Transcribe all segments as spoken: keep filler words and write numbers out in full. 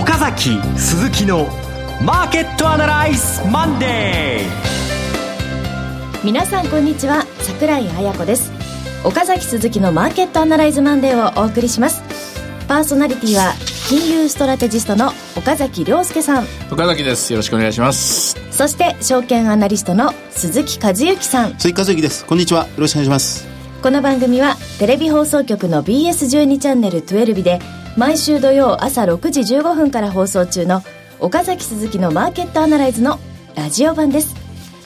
岡崎鈴木のマーケットアナライズマンデー。皆さんこんにちは、櫻井彩子です。岡崎鈴木のマーケットアナライズマンデーをお送りします。パーソナリティは金融ストラテジストの岡崎亮介さん。岡崎です、よろしくお願いします。そして証券アナリストの鈴木和之さん。鈴木和之です、こんにちは、よろしくお願いします。この番組はテレビ放送局の ビーエスじゅうに チャンネルトゥエルブで毎週土曜朝ろくじじゅうごふんから放送中の岡崎鈴木のマーケットアナライズのラジオ版です。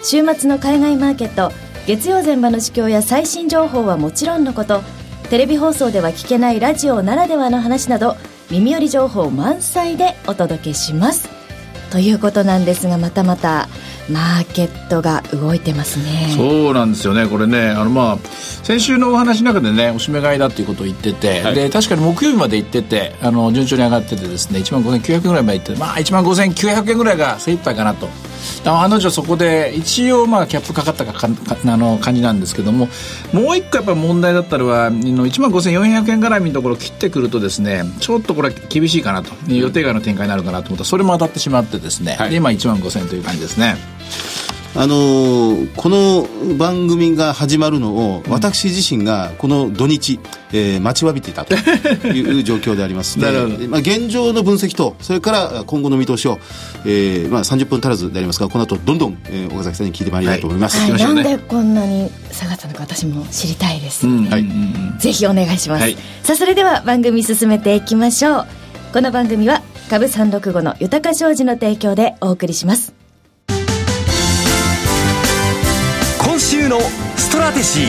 週末の海外マーケット、月曜前場の市況や最新情報はもちろんのこと、テレビ放送では聞けないラジオならではの話など、耳寄り情報満載でお届けしますということなんですが、またまたマーケットが動いてますね。そうなんですよね。これね、あの、まあ、先週のお話の中でね、おしめ買いだということを言ってて、はい、で確かに木曜日まで行ってて、あの順調に上がっててですね、いちまんごせんきゅうひゃくえんぐらいまで行って、まあ、いちまんごせんきゅうひゃくえんぐらいが精一杯かなと。あの女そこで一応まあキャップかかったかかかあの感じなんですけども、もう一個やっぱ問題だったのは いちまんごせんよんひゃくえん絡みのところを切ってくるとですね、ちょっとこれ厳しいかなと、予定外の展開になるかなと思ったら、それも当たってしまってですね、はい、で今いちまんごせんという感じですね。あのー、この番組が始まるのを私自身がこの土日、えー、待ちわびていたという状況であります、ね。まあ、現状の分析とそれから今後の見通しを、えーまあ、さんじゅっぷん足らずでありますが、この後どんどん、えー、岡崎さんに聞いてまいりたいと思います、はいはいはい。なんでこんなに下がったのか私も知りたいです、ね。うん、はい、ぜひお願いします、はい。さあ、それでは番組進めていきましょう。この番組は株さんろくごの豊か商事の提供でお送りします。今週のストラテジー。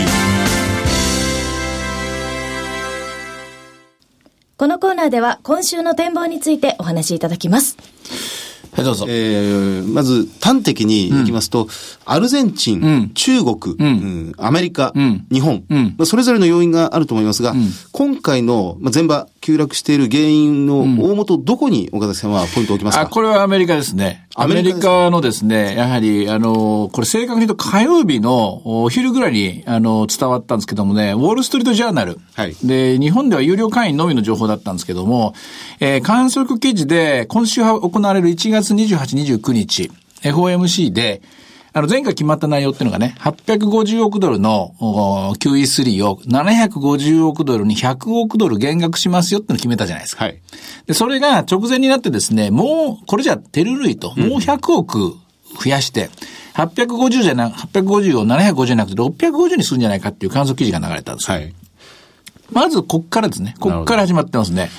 このコーナーでは今週の展望についてお話しいただきます。はい、どうぞ。えー、まず端的にいきますと、うん、アルゼンチン、うん、中国、うん、アメリカ、うん、日本、うん、まあ、それぞれの要因があると思いますが、うん、今回の前場急落している原因の大元、うん、どこに岡崎さんはポイントを置きますか？あ、これはアメリカですね。アメリカのですね、やはり、あの、これ正確に言うと火曜日のお昼ぐらいに、あの、伝わったんですけどもね、ウォールストリートジャーナル。はい。で、日本では有料会員のみの情報だったんですけども、えー、観測記事で、今週行われるいちがつにじゅうはち、にじゅうくにち、エフオーエムシー で、あの、前回決まった内容っていうのがね、はっぴゃくごじゅうおくドルの キューイースリー をななひゃくごじゅうおくドルにひゃくおくドル減額しますよってのを決めたじゃないですか。はい。で、それが直前になってですね、もう、これじゃ手ぬるいと、もうひゃくおく増やして、はっぴゃくごじゅうじゃな、はっぴゃくごじゅうをななひゃくごじゅうじゃなくてろっぴゃくごじゅうにするんじゃないかっていう観測記事が流れたんです。はい。まず、こっからですね。こっから始まってますね。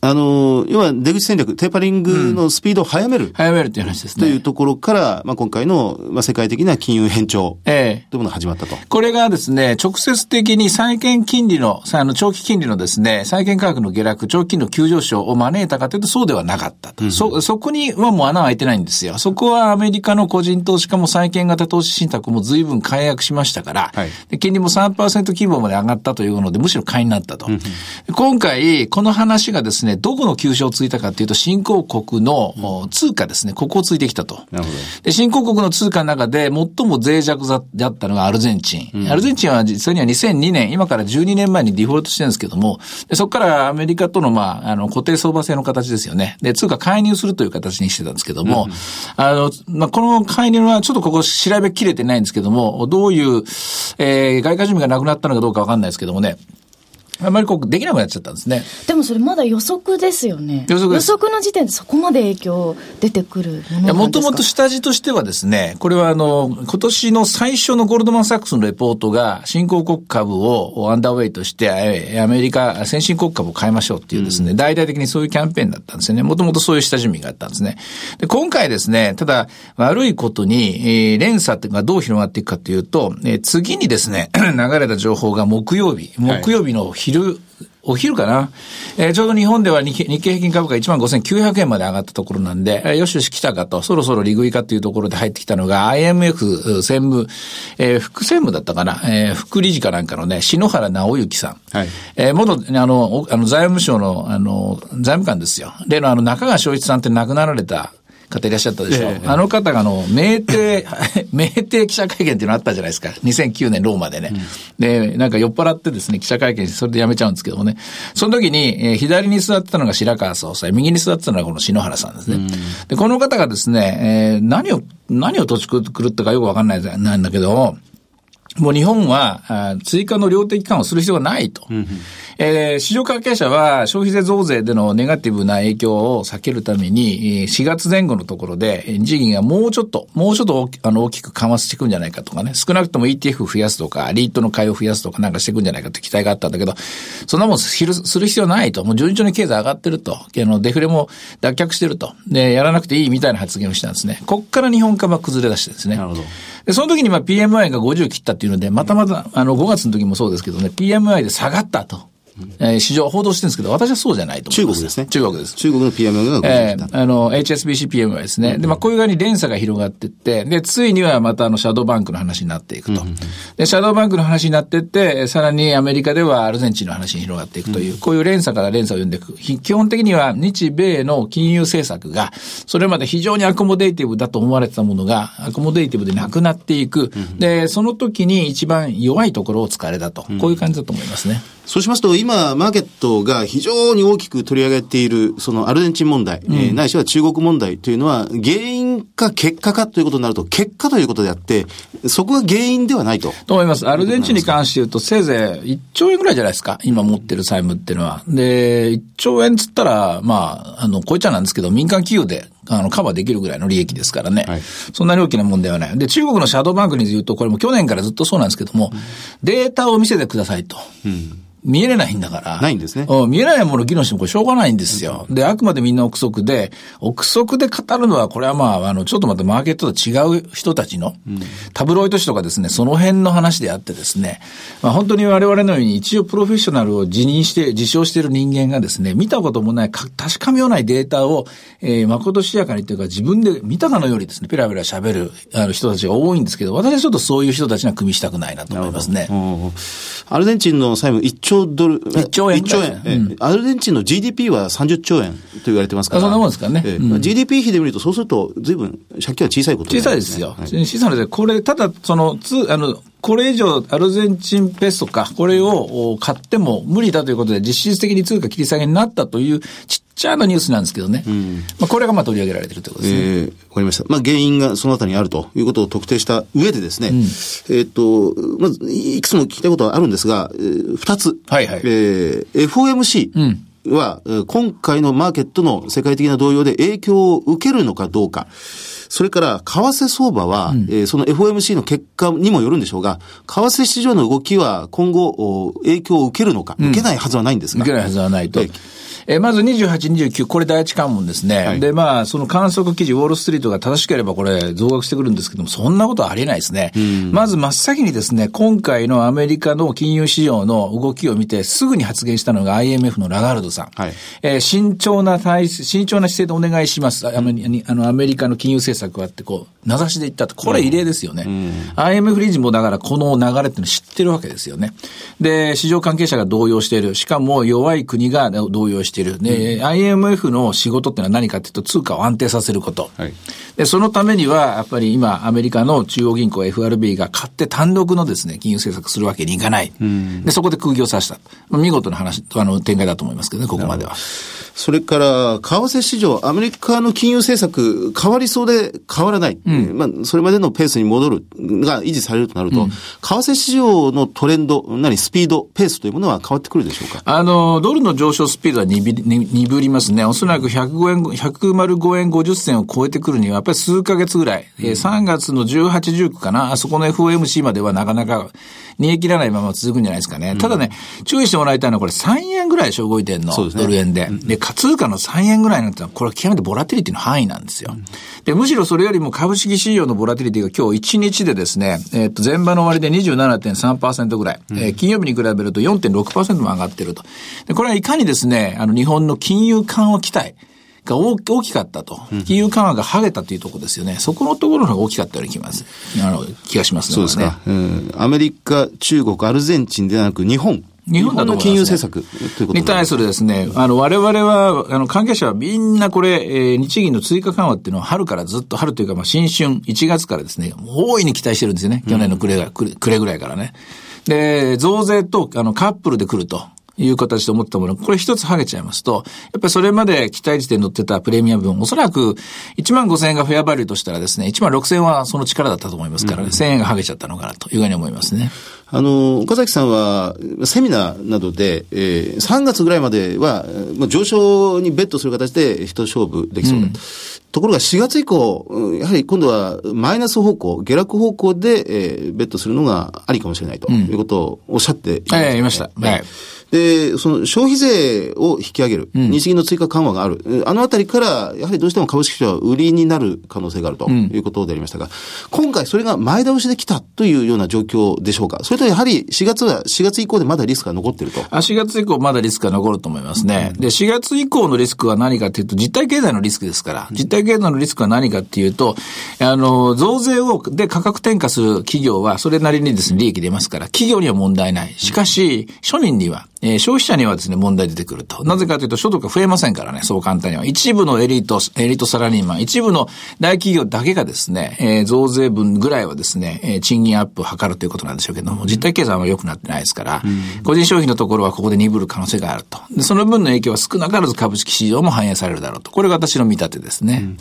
あの、要は出口戦略、テーパリングのスピードを早める、うん。早めるという話ですね。というところから、まあ、今回の、まあ、世界的な金融変調。ええ。というものが始まったと。これがですね、直接的に債券金利の、あの、長期金利のですね、債券価格の下落、長期金利の急上昇を招いたかというと、そうではなかったと、うん。そ、そこにはもう穴は開いてないんですよ。そこはアメリカの個人投資家も債券型投資信託も随分解約しましたから、はい、で金利も さんパーセント 規模まで上がったというので、むしろ買いになったと。うん、今回、この話がですね、どこの急所をついたかというと、新興国の通貨ですね、ここをついてきたと。なるほど。で、新興国の通貨の中で最も脆弱であったのがアルゼンチン、うん、アルゼンチンは実際にはにせんにねん、今からじゅうにねんまえにデフォルトしてるんですけども、でそこからアメリカとの、まあ、あの固定相場制の形ですよね。で、通貨介入するという形にしてたんですけども、うん、あの、まあ、この介入はちょっとここ調べきれてないんですけども、どういう、えー、外貨準備がなくなったのかどうかわかんないですけどもね、あまりこうできなくなっちゃったんですね。でもそれまだ予測ですよね。予測です。予測の時点でそこまで影響出てくるものなんですか？いや、もともと下地としてはですね、これはあの、今年の最初のゴールドマンサックスのレポートが、新興国株をアンダーウェイとして、アメリカ、先進国株を買いましょうっていうですね、うん、大々的にそういうキャンペーンだったんですよね。もともとそういう下準備があったんですね。で、今回ですね、ただ、悪いことに、えー、連鎖っていうのがどう広がっていくかというと、えー、次にですね、流れた情報が木曜日、木曜日の日昼、お昼かな、えー、ちょうど日本では日経平均株価 いちまんごせんきゅうひゃくえんまで上がったところなんで、よしよし来たかと、そろそろ利食いかというところで入ってきたのが アイエムエフ 専務、えー、副専務だったかな、えー、副理事かなんかのね、篠原直之さん、はい、えー、元あのあの財務省のあの財務官ですよ。例のあの中川昭一さんって亡くなられた方いらっしゃったでしょ、ええ、あの方があの明定明定記者会見っていうのあったじゃないですか、にせんきゅうねんローマでね、うん、でなんか酔っ払ってですね記者会見それでやめちゃうんですけどもね、その時に、えー、左に座ってたのが白川総裁、右に座ってたのがこの篠原さんですね、うん、でこの方がですね、えー、何を何をとち狂ったかよくわかんないなんだけど、もう日本は追加の量的緩和をする必要がないと、うんうん、えー、市場関係者は消費税増税でのネガティブな影響を避けるためにしがつぜん後のところで日銀がもうちょっともうちょっとあの大きく緩和していくんじゃないかとかね、少なくとも イーティーエフ 増やすとかリートの買いを増やすとかなんかしていくんじゃないかという期待があったんだけど、そんなもんする必要ないと、もう順調に経済上がってると、あのデフレも脱却してると、でやらなくていいみたいな発言をしたんですね。こっから日本株は崩れ出してですね。なるほど。でその時にまあ ピーエムアイ がごじゅう切ったっていうので、またまたあのごがつの時もそうですけどね、 ピーエムアイ で下がったと、えー、市場報道してるんですけど、私はそうじゃないと思います。中国ですね。中国です。中国の ピーエムアイ が、えー、あの エイチエスビーシー ピーエムアイ ですね、うんうん、でまあこういう側に連鎖が広がっていって、でついにはまたあのシャドーバンクの話になっていくと、うんうん、でシャドーバンクの話になっていって、さらにアメリカではアルゼンチンの話に広がっていくという、うん、こういう連鎖から連鎖を呼んでいく。基本的には日米の金融政策がそれまで非常にアコモデイティブだと思われてたものがアコモデイティブでなくなっていく、うんうん、でその時に一番弱いところを突かれたと、うん、こういう感じだと思いますね。そうしますと、今マーケットが非常に大きく取り上げているそのアルゼンチン問題、うん、えー、ないしは中国問題というのは原因か結果かということになると、結果ということであってそこが原因ではないとと思います。アルゼンチンに関して言うとせいぜいいっちょうえんぐらいじゃないですか、今持ってる債務っていうのは。でいっちょうえんつったらまああのこいちゃなんですけど、民間企業であのカバーできるぐらいの利益ですからね、はい、そんなに大きな問題はない。で中国のシャドーバンクに言うと、これも去年からずっとそうなんですけども、うん、データを見せてくださいと、うん、見えれないんだから。ないんですね。うん、見えないものを議論してもこれしょうがないんですよ。で、あくまでみんな憶測で、憶測で語るのは、これはまあ、あの、ちょっとまたマーケットと違う人たちの、うん、タブロイド紙とかですね、その辺の話であってですね、まあ本当に我々のように一応プロフェッショナルを自認して、自称している人間がですね、見たこともない、確かめようないデータを、えー、まことしやかにというか自分で見たかのようにですね、ペラペラ喋るあの人たちが多いんですけど、私はちょっとそういう人たちには組みしたくないなと思いますね。アルゼンチンの債務いっちょうドル、いっちょうえん、いっちょうえん、うん、アルゼンチンの ジーディーピー はさんじゅっちょうえんと言われてますから、そんなもんですかね、うん、ジーディーピー 比で見ると、そうすると随分借金は小さいことですね。小さいですよ、はい、小さいので、これただそのつあのこれ以上アルゼンチンペソかこれを買っても無理だということで、実質的に通貨切り下げになったというちっちゃなニュースなんですけどね、うん、まあ、これがまあ取り上げられているということですね。えー、わかりました。まあ、原因がそのあたりにあるということを特定した上でですね、うん、えー、とまずいくつも聞きたいことはあるんですが、えー、ふたつ、はいはい、えー、エフオーエムシー、うん、は今回のマーケットの世界的な動揺で影響を受けるのかどうか、それから為替相場は、うん、えー、その エフオーエムシー の結果にもよるんでしょうが、為替市場の動きは今後影響を受けるのか、うん、受けないはずはないんですが、受けないはずはないと、えーえまずにじゅうはち、にじゅうきゅう、これ第一関門ですね、はい、でまあその観測記事ウォールストリートが正しければこれ増額してくるんですけども、そんなことはありえないですね。まず真っ先にですね、今回のアメリカの金融市場の動きを見てすぐに発言したのが アイエムエフ のラガルドさん、はい、えー、慎重な体慎重な姿勢でお願いします、あのあのアメリカの金融政策はってこう名指しで言ったと、これ異例ですよね、うんうん、アイエムエフ 理事もだからこの流れっての知ってるわけですよね。で市場関係者が動揺している、しかも弱い国が動揺しているしてるね、うん、アイエムエフ の仕事ってのは何かというと通貨を安定させること、はい、でそのためにはやっぱり今アメリカの中央銀行 エフアールビー が買って単独のですね金融政策するわけにいかない、うん、でそこで空気を刺した、見事な話あの展開だと思いますけどね、ここまでは。それから為替市場、アメリカの金融政策変わりそうで変わらない、うん、まあ、それまでのペースに戻るが維持されるとなると、うん、為替市場のトレンドなりスピードペースというものは変わってくるでしょうか。あのドルの上昇スピードは鈍りますね。おそらくひゃくごえん、ひゃくごえんごじゅっせんを超えてくるにはやっぱり数ヶ月ぐらい、うん、さんがつのじゅうはち、じゅうくかな、あそこの エフオーエムシー まではなかなか煮え切らないまま続くんじゃないですかね、うん、ただね注意してもらいたいのはこれさんえんぐらいでしょ、動いてんの、そうですね、ドル円で、うん、で通貨のさんえんぐらいなんてのはこれは極めてボラティリティの範囲なんですよ、うん、でむしろそれよりも株式市場のボラティリティが今日いちにちでですね、えー、と前場の終わりで にじゅうななてんさんパーセント ぐらい、うん、えー、金曜日に比べると よんてんろくパーセント も上がってると。でこれはいかにですね、あの日本の金融緩和期待が大きかったと、金融緩和が剥げたというところですよね、うん、そこのところの方が大きかったような気がしますね。そうですか、まあね、アメリカ、中国、アルゼンチンではなく日本、日本の金融政策ということに対するですね、あの我々はあの関係者はみんなこれ、えー、日銀の追加緩和っていうのは春からずっと春というかまあ新春いちがつからですね大いに期待してるんですよね。去年の暮れが、暮れぐらいからね。で増税とあのカップルで来るという形で思ったもの、これ一つ剥げちゃいますと、やっぱりそれまで期待値で乗ってたプレミアム分、おそらくいちまんごせんえんがフェアバリューとしたらですね、いちまんろくせんえんはその力だったと思いますから、ね、うん、せんえんが剥げちゃったのかなというふうに思いますね。あの、岡崎さんはセミナーなどで、えー、さんがつぐらいまでは、まあ、上昇にベットする形で一勝負できそうだと、うん、ところがしがつ以降、やはり今度はマイナス方向、下落方向で、えー、ベットするのがありかもしれないということをおっしゃっていました、ね。うん、えー、いました。はい。で、その消費税を引き上げる、日銀の追加緩和がある、うん、あのあたりから、やはりどうしても株式市場は売りになる可能性があるということでありましたが、うん、今回それが前倒しできたというような状況でしょうか。それとやはりしがつは、しがつ以降でまだリスクが残っていると。あ、しがつ以降まだリスクが残ると思いますね。うん、で、しがつ以降のリスクは何かというと、実体経済のリスクですから、実体経済のリスクは何かっていうと、あの、増税を、で価格転嫁する企業は、それなりにですね、利益出ますから、企業には問題ない。しかし、庶民には、えー、消費者にはですね、問題出てくると。なぜかというと、所得が増えませんからね、そう簡単には。一部のエリート、エリートサラリーマン、一部の大企業だけがですね、えー、増税分ぐらいはですね、えー、賃金アップを図るということなんでしょうけども、実体経済は良くなってないですから、うん、個人消費のところはここで鈍る可能性があると。で、その分の影響は少なからず株式市場も反映されるだろうと。これが私の見立てですね。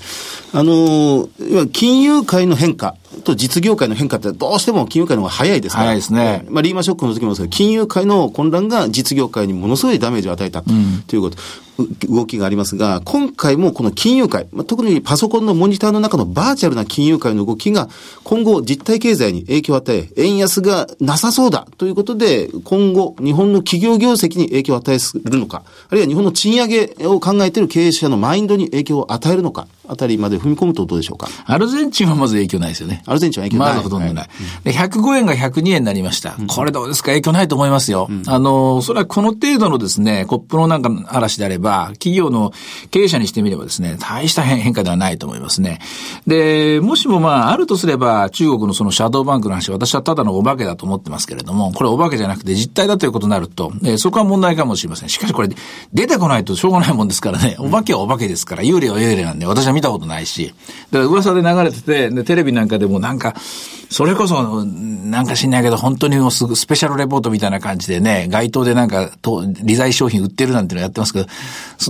うん、あのー、金融界の変化と実業界の変化ってどうしても金融界の方が早いですから。早いですね。まあ、リーマンショックの時もそうですけど、金融界の混乱が実業界にものすごいダメージを与えたということ、うん、動きがありますが、今回もこの金融界、特にパソコンのモニターの中のバーチャルな金融界の動きが今後実体経済に影響を与え、円安がなさそうだということで今後日本の企業業績に影響を与えるのか、あるいは日本の賃上げを考えている経営者のマインドに影響を与えるのかあたりまで踏み込むとどうでしょうか。アルゼンチンはまず影響ないですよね。アルゼンチンは影響ない。まずほとんどない。はい、で、ひゃくごえんがひゃくにえんになりました。うん、これどうですか？影響ないと思いますよ。うん、あの、おそらくこの程度のですね、コップのなんか嵐であれば、企業の経営者にしてみればですね、大した変化ではないと思いますね。で、もしもまあ、あるとすれば、中国のそのシャドーバンクの話、私はただのお化けだと思ってますけれども、これお化けじゃなくて実態だということになると、えー、そこは問題かもしれません。しかしこれ、出てこないとしょうがないもんですからね、お化けはお化けですから、幽霊は幽霊なんで、私は見たことないし、だから噂で流れてて、でテレビなんかでもなんかそれこそなんか知んないけど本当にもうすぐスペシャルレポートみたいな感じでね、街頭でなんかと利材商品売ってるなんていうのやってますけど、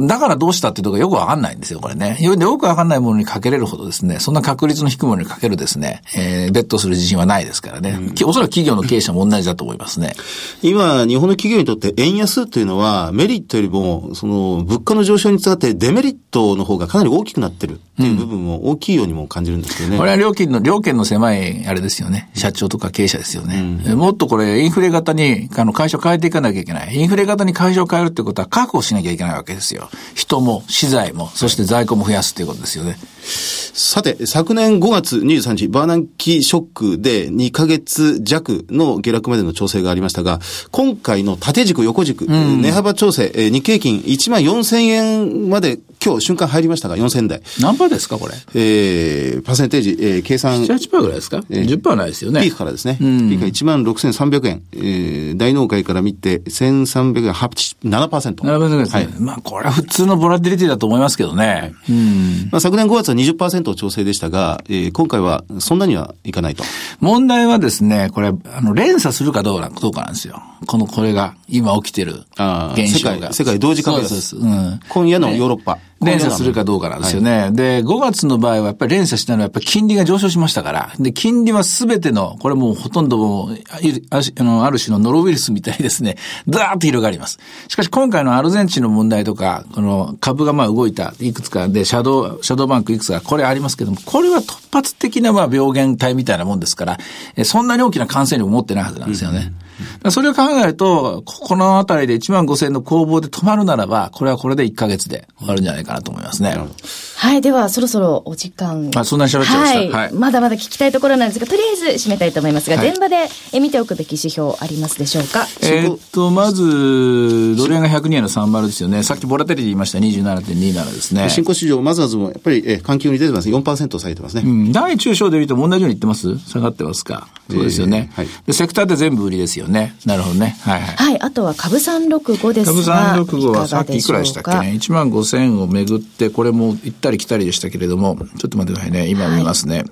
だからどうしたっていうところがよくわかんないんですよこれね。よくわかんないものにかけれるほどですね、そんな確率の低いものにかけるですね、えー、ベットする自信はないですからね、うん、おそらく企業の経営者も同じだと思いますね。今日本の企業にとって円安というのはメリットよりもその物価の上昇につながってデメリットの方がかなり大きくなってるっていう部分も大きいようにも感じるんですけどね。これは料金の、料金の狭いあれですよね。社長とか経営者ですよね。うん、もっとこれインフレ型にあの会社を変えていかなきゃいけない。インフレ型に会社を変えるってことは確保しなきゃいけないわけですよ。人も資材もそして在庫も増やすっていうことですよね。はい、さて昨年ごがつにじゅうさんにちバーナンキショックでにかげつじゃくの下落までの調整がありましたが、今回の縦軸横軸、うん、値幅調整、日経平均いちまんよんせんえんまで今日瞬間入りましたがよんせんだい。何パーですかこれ？えー、パーセンテージ、えー、計算 ななはちパーセント ぐらいですか？えー、じゅっパーセント ないですよね。ピークからですね。うん、ピークが いちまんろくせんさんびゃくえん、えー、大納会から見てせんさんびゃくえん ななパーセント。 ななパーセント ですね。はい、まあこれは普通のボラティリティだと思いますけどね。うん、まあ、昨年ごがつは にじゅっパーセント 調整でしたが、えー、今回はそんなにはいかないと。問題はですね、これあの連鎖するかどうかなんですよ。このこれが今起きてる現象が世界、世界同時化です。そうです。うん、今夜のヨーロッパ、ね、連鎖するかどうかなんですよね。はい、で、ごがつの場合はやっぱり連鎖したのはやっぱり金利が上昇しましたから。で、金利はすべての、これもうほとんどもう、あの、ある種のノロウイルスみたいですね、ザーッと広がります。しかし今回のアルゼンチンの問題とか、この株がまあ動いたいくつかで、シャドー、シャドーバンクいくつかこれありますけども、これは突発的なまあ病原体みたいなもんですから、そんなに大きな感染力を持ってないはずなんですよね。うん、それを考えると、このあたりでいちまんごせんの攻防で止まるならば、これはこれでいっかげつで終わるんじゃないかなと思いますね。なるほど。はい、ではそろそろお時間。あ、そんなに喋っちゃいました、はい、まだまだ聞きたいところなんですが、とりあえず締めたいと思いますが、はい、現場で見ておくべき指標ありますでしょうか。えー、っとまずドル円がひゃくにえんのさんじゅうですよね。さっきボラテリティ言いました にじゅうななてんにじゅうなな ですね。新興市場マザーズもやっぱり、えー、環境に出てます。 よんパーセント 下げてますね、うん、大中小で見ても同じようにいってます。下がってますか。そうですよね、えーはい、でセクターって全部売りですよね。なるほどね、はいはいはい、あとは株さんびゃくろくじゅうごですが、株さんびゃくろくじゅうごはさっきいくらでしたっけね。いちまんごせんをめぐってこれもいったり来たりでしたけれども、ちょっと待ってくださいね、今見ますね、はい、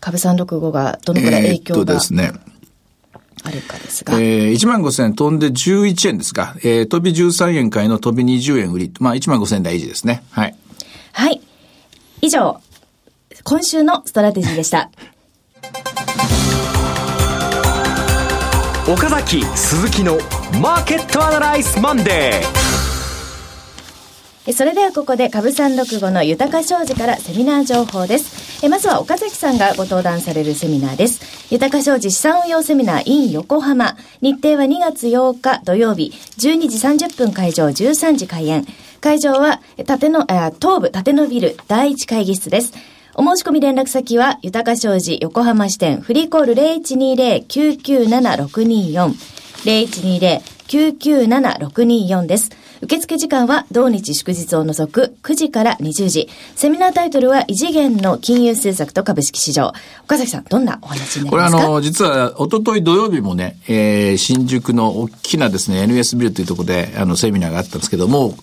株さんびゃくろくじゅうごがどのくらい影響があるかですが、えー、いちまんごせん飛んでじゅういちえんですか、えー、飛びじゅうさんえん買いの飛びにじゅうえん売り、まあ、いちまんごせん台維持ですね、はい、はい、以上今週のストラテジーでした岡崎鈴木のマーケットアナライズマンデー。それではここで株さんびゃくろくじゅうごの豊か商事からセミナー情報です。えまずは岡崎さんがご登壇されるセミナーです。豊か商事資産運用セミナー in 横浜、日程はにがつようか土曜日じゅうにじさんじゅっぷん会場、じゅうさんじ開演。会場は立の東部立野ビルだいいち会議室です。お申し込み連絡先は豊か商事横浜支店フリーコール ゼロいちにゼロ きゅうきゅうなな ろくにーよん ゼロいちにゼロ きゅうきゅうなな ろくにーよん です。受付時間は同日祝日を除くくじからにじゅうじ。セミナータイトルは異次元の金融政策と株式市場。岡崎さん、どんなお話になりますか。これあの実は一昨日土曜日もね、えー、新宿の大きなですね エヌエス ビルというところであのセミナーがあったんですけども、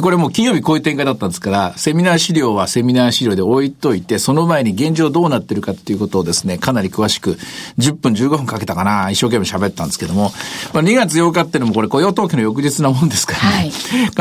これもう金曜日こういう展開だったんですから、セミナー資料はセミナー資料で置いといて、その前に現状どうなってるかっていうことをですね、かなり詳しくじゅっぷんじゅうごふんかけたかな、一生懸命喋ったんですけども、まあ、にがつようかっていうのもこれ雇用統計の翌日なもんですから、ね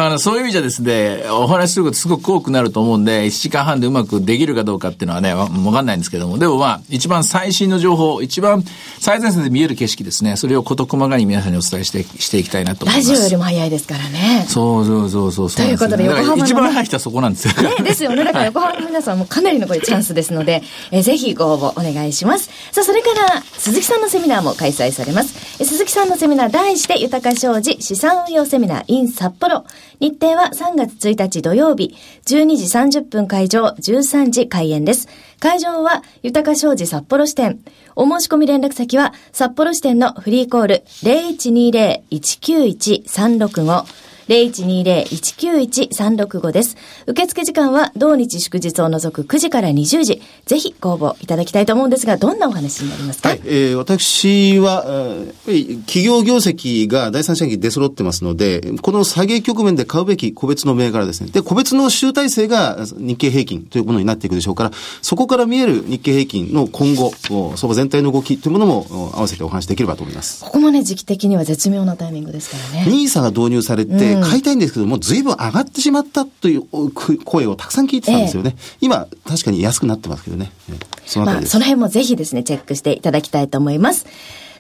はい、そういう意味じゃですね、お話しすることすごく多くなると思うんで、いちじかんはんでうまくできるかどうかっていうのはね、わかんないんですけども、でもまあ一番最新の情報、一番最前線で見える景色ですね、それを事細かに皆さんにお伝えしてしていきたいなと思います。ラジオよりも早いですからね。そうそうそうそうそうということで、横浜の一番入ったそこなんですよね。ですよね。だから横浜の皆さんもかなりのこれチャンスですので、えぜひご応募お願いします。さあ、それから鈴木さんのセミナーも開催されます。え鈴木さんのセミナー題して豊か商事資産運用セミナー in 札幌。日程はさんがつついたち土曜日じゅうにじさんじゅっぷん会場、じゅうさんじ開演です。会場は豊か商事札幌支店。お申し込み連絡先は札幌支店のフリーコール ゼロいちにゼロ いちきゅういち さんろくご。ゼロいちにゼロ いちきゅういち さんろくご です。受付時間は同日祝日を除くくじからにじゅうじ。ぜひご応募いただきたいと思うんですが、どんなお話になりますか。はい、えー、私は企業業績が第三四半期出揃ってますので、この下げ局面で買うべき個別の銘柄ですね。で、個別の集大成が日経平均というものになっていくでしょうから、そこから見える日経平均の今後、相場全体の動きというものも合わせてお話しできればと思います。ここもね、時期的には絶妙なタイミングですからね。ニーサが導入されて、うん買いたいんですけども、ずいぶん上がってしまったという声をたくさん聞いてたんですよね、ええ、今確かに安くなってますけどね、その辺りです、まあ、その辺もぜひですねチェックしていただきたいと思います。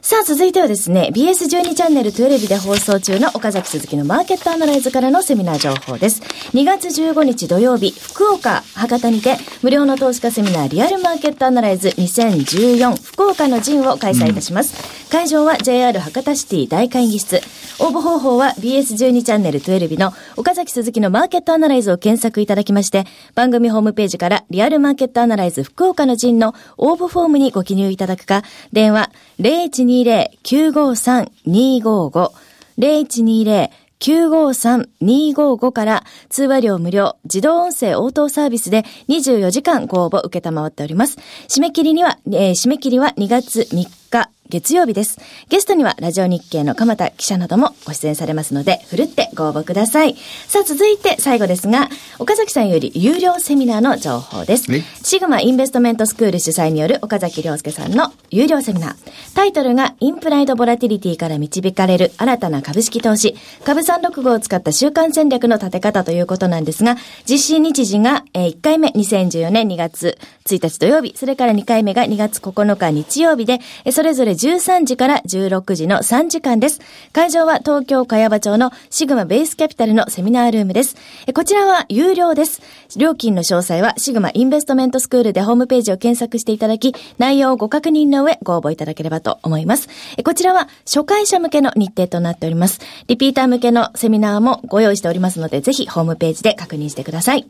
さあ、続いてはですね ビーエスじゅうに チャンネルTwellVで放送中の岡崎鈴木のマーケットアナライズからのセミナー情報です。にがつじゅうごにち土曜日、福岡博多にて無料の投資家セミナーリアルマーケットアナライズにせんじゅうよん福岡の陣を開催いたします、うん、会場は ジェイアール 博多シティ大会議室。応募方法は ビーエスじゅうに チャンネルTwellVの岡崎鈴木のマーケットアナライズを検索いただきまして、番組ホームページからリアルマーケットアナライズ福岡の陣の応募フォームにご記入いただくか、電話ゼロいちにゼロ きゅうごさん にごご ゼロいちにゼロ きゅうごさん にごごから通話料無料自動音声応答サービスでにじゅうよじかんご応募受けたまわっております。締め切りには、えー、締め切りはにがつみっか月曜日です。ゲストにはラジオ日経の鎌田記者などもご出演されますので、ふるってご応募ください。さあ、続いて最後ですが、岡崎さんより有料セミナーの情報です。シグマインベストメントスクール主催による岡崎亮介さんの有料セミナー、タイトルがインプライドボラティリティから導かれる新たな株式投資、株さんびゃくろくじゅうごを使った週間戦略の立て方ということなんですが、実施日時がいっかいめにせんじゅうよねんにがつついたち土曜日、それからにかいめがにがつここのか日曜日で、それぞれじゅうさんじからじゅうろくじのさんじかんです。会場は東京茅場町のシグマベースキャピタルのセミナールームです。こちらは有料です。料金の詳細はシグマインベストメントスクールでホームページを検索していただき、内容をご確認の上ご応募いただければと思います。こちらは初回者向けの日程となっております。リピーター向けのセミナーもご用意しておりますので、ぜひホームページで確認してください。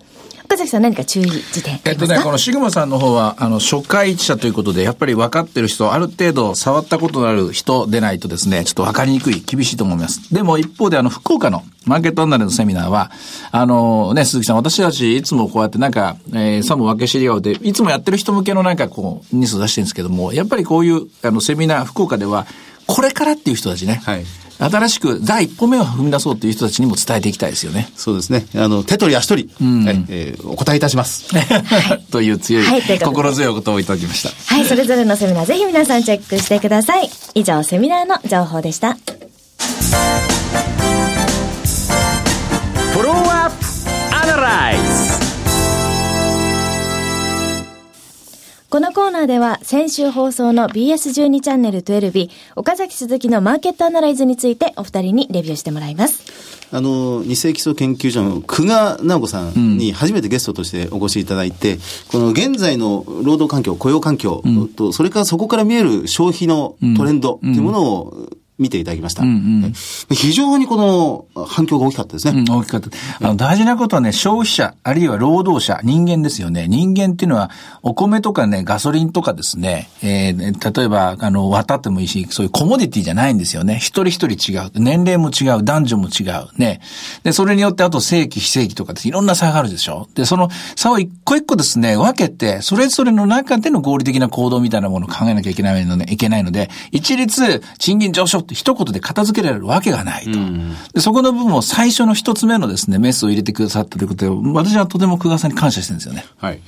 岡崎さん、何か注意事点ありますか？えっとね、このシグマさんの方は、あの、初回者ということで、やっぱり分かってる人、ある程度触ったことのある人でないとですね、ちょっと分かりにくい、厳しいと思います。でも一方で、あの、福岡のマーケットアナリストのセミナーは、あのね、鈴木さん、私たちいつもこうやってなんか、えー、さも分け知り合うで、いつもやってる人向けのなんかこう、ニュースを出してるんですけども、やっぱりこういう、あの、セミナー、福岡では、これからっていう人たちね、はい、新しく第一歩目を踏み出そうという人たちにも伝えていきたいですよね。そうですね。あの手取り足取り、うんはいえー、お答えいたします。という強い、はい、ということで心強いことをいただきました。はい、それぞれのセミナーぜひ皆さんチェックしてください。以上セミナーの情報でした。フォローアップアナライズ。このコーナーでは先週放送の ビーエスじゅうに チャンネルトゥエルブイ 岡崎鈴木のマーケットアナライズについてお二人にレビューしてもらいます。あの二世基礎研究所の久賀直子さんに初めてゲストとしてお越しいただいて、うん、この現在の労働環境雇用環境と、うん、それからそこから見える消費のトレンドというものを、うんうん見ていただきました、うんうん、非常にこの反響が大きかったですね、うん、大きかったあの大事なことはね、消費者あるいは労働者人間ですよね。人間っていうのはお米とかねガソリンとかですね、えー、例えばあの綿ってもいいし、そういうコモディティじゃないんですよね。一人一人違う、年齢も違う、男女も違うね。でそれによってあと正規非正規とかいろんな差があるでしょ。でその差を一個一個ですね分けてそれぞれの中での合理的な行動みたいなものを考えなきゃいけないので、いけないので一律賃金上昇一言で片付けられるわけがないと、うん、でそこの部分を最初の一つ目のですねメスを入れてくださったということで、私はとても久我さんに感謝してるんですよね。はい。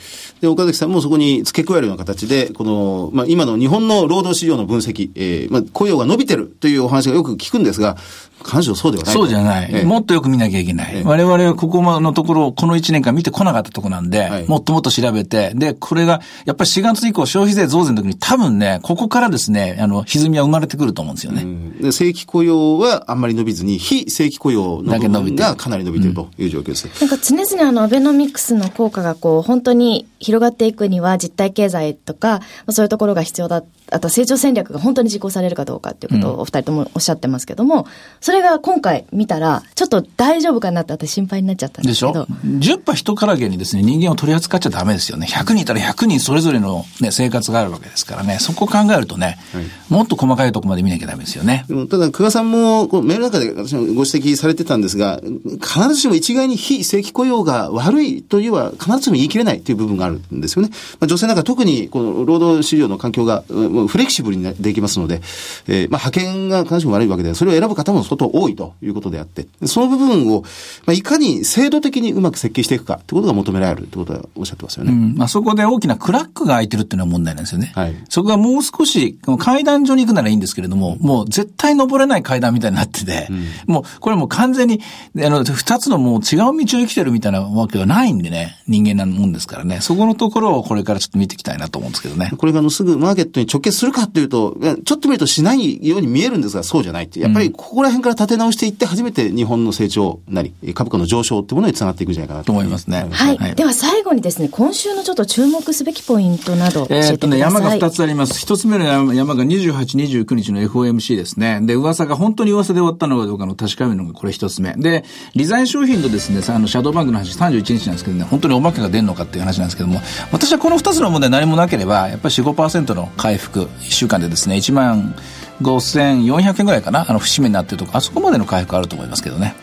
で岡崎さんもそこに付け加えるような形でこの、まあ、今の日本の労働市場の分析、えーまあ、雇用が伸びてるというお話がよく聞くんですが、彼女はそうではない。そうじゃない、ええ。もっとよく見なきゃいけない。ええ、我々はここのところをこのいちねんかん見てこなかったところなんで、はい、もっともっと調べて、で、これが、やっぱりしがつ以降消費税増税の時に多分ね、ここからですね、あの、歪みは生まれてくると思うんですよね。うん、で正規雇用はあんまり伸びずに、非正規雇用の部分がかなり伸びているという状況です。うん、なんか常々あの、アベノミクスの効果がこう、本当に広がっていくには実体経済とか、そういうところが必要だ。あと成長戦略が本当に実行されるかどうかということをお二人ともおっしゃってますけども、うん、それが今回見たらちょっと大丈夫かなって私心配になっちゃったんですけど。でしょ。じゅっぱ人からげにですね人間を取り扱っちゃダメですよね。ひゃくにんいたらひゃくにんそれぞれの、ね、生活があるわけですからね。そこを考えるとね、はい、もっと細かいとこまで見なきゃダメですよね。でもただ久我さんもこのメールの中で私もご指摘されてたんですが、必ずしも一概に非正規雇用が悪いというは必ずしも言い切れないという部分があるんですよね。まあ、女性なんか特にこの労働市場の環境がフレキシブルにできますので、えー、まあ派遣が必ずしも悪いわけで、それを選ぶ方も相当多いということであって、その部分を、まあ、いかに制度的にうまく設計していくかということが求められるということはおっしゃってますよね。うん、まあそこで大きなクラックが空いてるっていうのは問題なんですよね。はい、そこがもう少し階段上に行くならいいんですけれども、もう絶対登れない階段みたいになってて、うん、もうこれもう完全にあの二つのもう違う道を生きてるみたいなわけはないんでね、人間なもんですからね。そこのところをこれからちょっと見ていきたいなと思うんですけどね。これがあのすぐマーケットに直結するかというとちょっと見るとしないように見えるんですが、そうじゃないって、やっぱりここら辺から立て直していって初めて日本の成長なり株価の上昇というものにつながっていくんじゃないかなと思いますね。はいはい、では最後にですね今週のちょっと注目すべきポイントなど教えてください。えーっとね、山がふたつあります。ひとつめの山、山がにじゅうはち、にじゅうくにちの エフオーエムシー ですね。で噂が本当に噂で終わったのかどうかの確かめるのがこれひとつめで、理財商品とですねあのシャドーバンクの話さんじゅういちにちなんですけどね、本当におまけが出るのかっていう話なんですけども、私はこのふたつの問題何もなければやっぱり よん、ごパーセント の回復いっしゅうかんでですねいちまんごせんよんひゃくえんぐらいかな、あの節目になっているとこ、あそこまでの回復あると思いますけどね。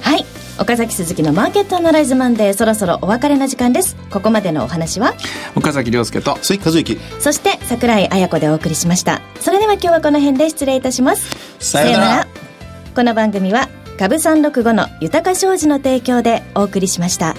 はい、岡崎鈴木のマーケットアナライズマンデー、そろそろお別れの時間です。ここまでのお話は岡崎亮介と鈴木和之、そして櫻井彩子でお送りしました。それでは今日はこの辺で失礼いたします。さようなら。さようなら。この番組は株さんろくごの豊か商事の提供でお送りしました。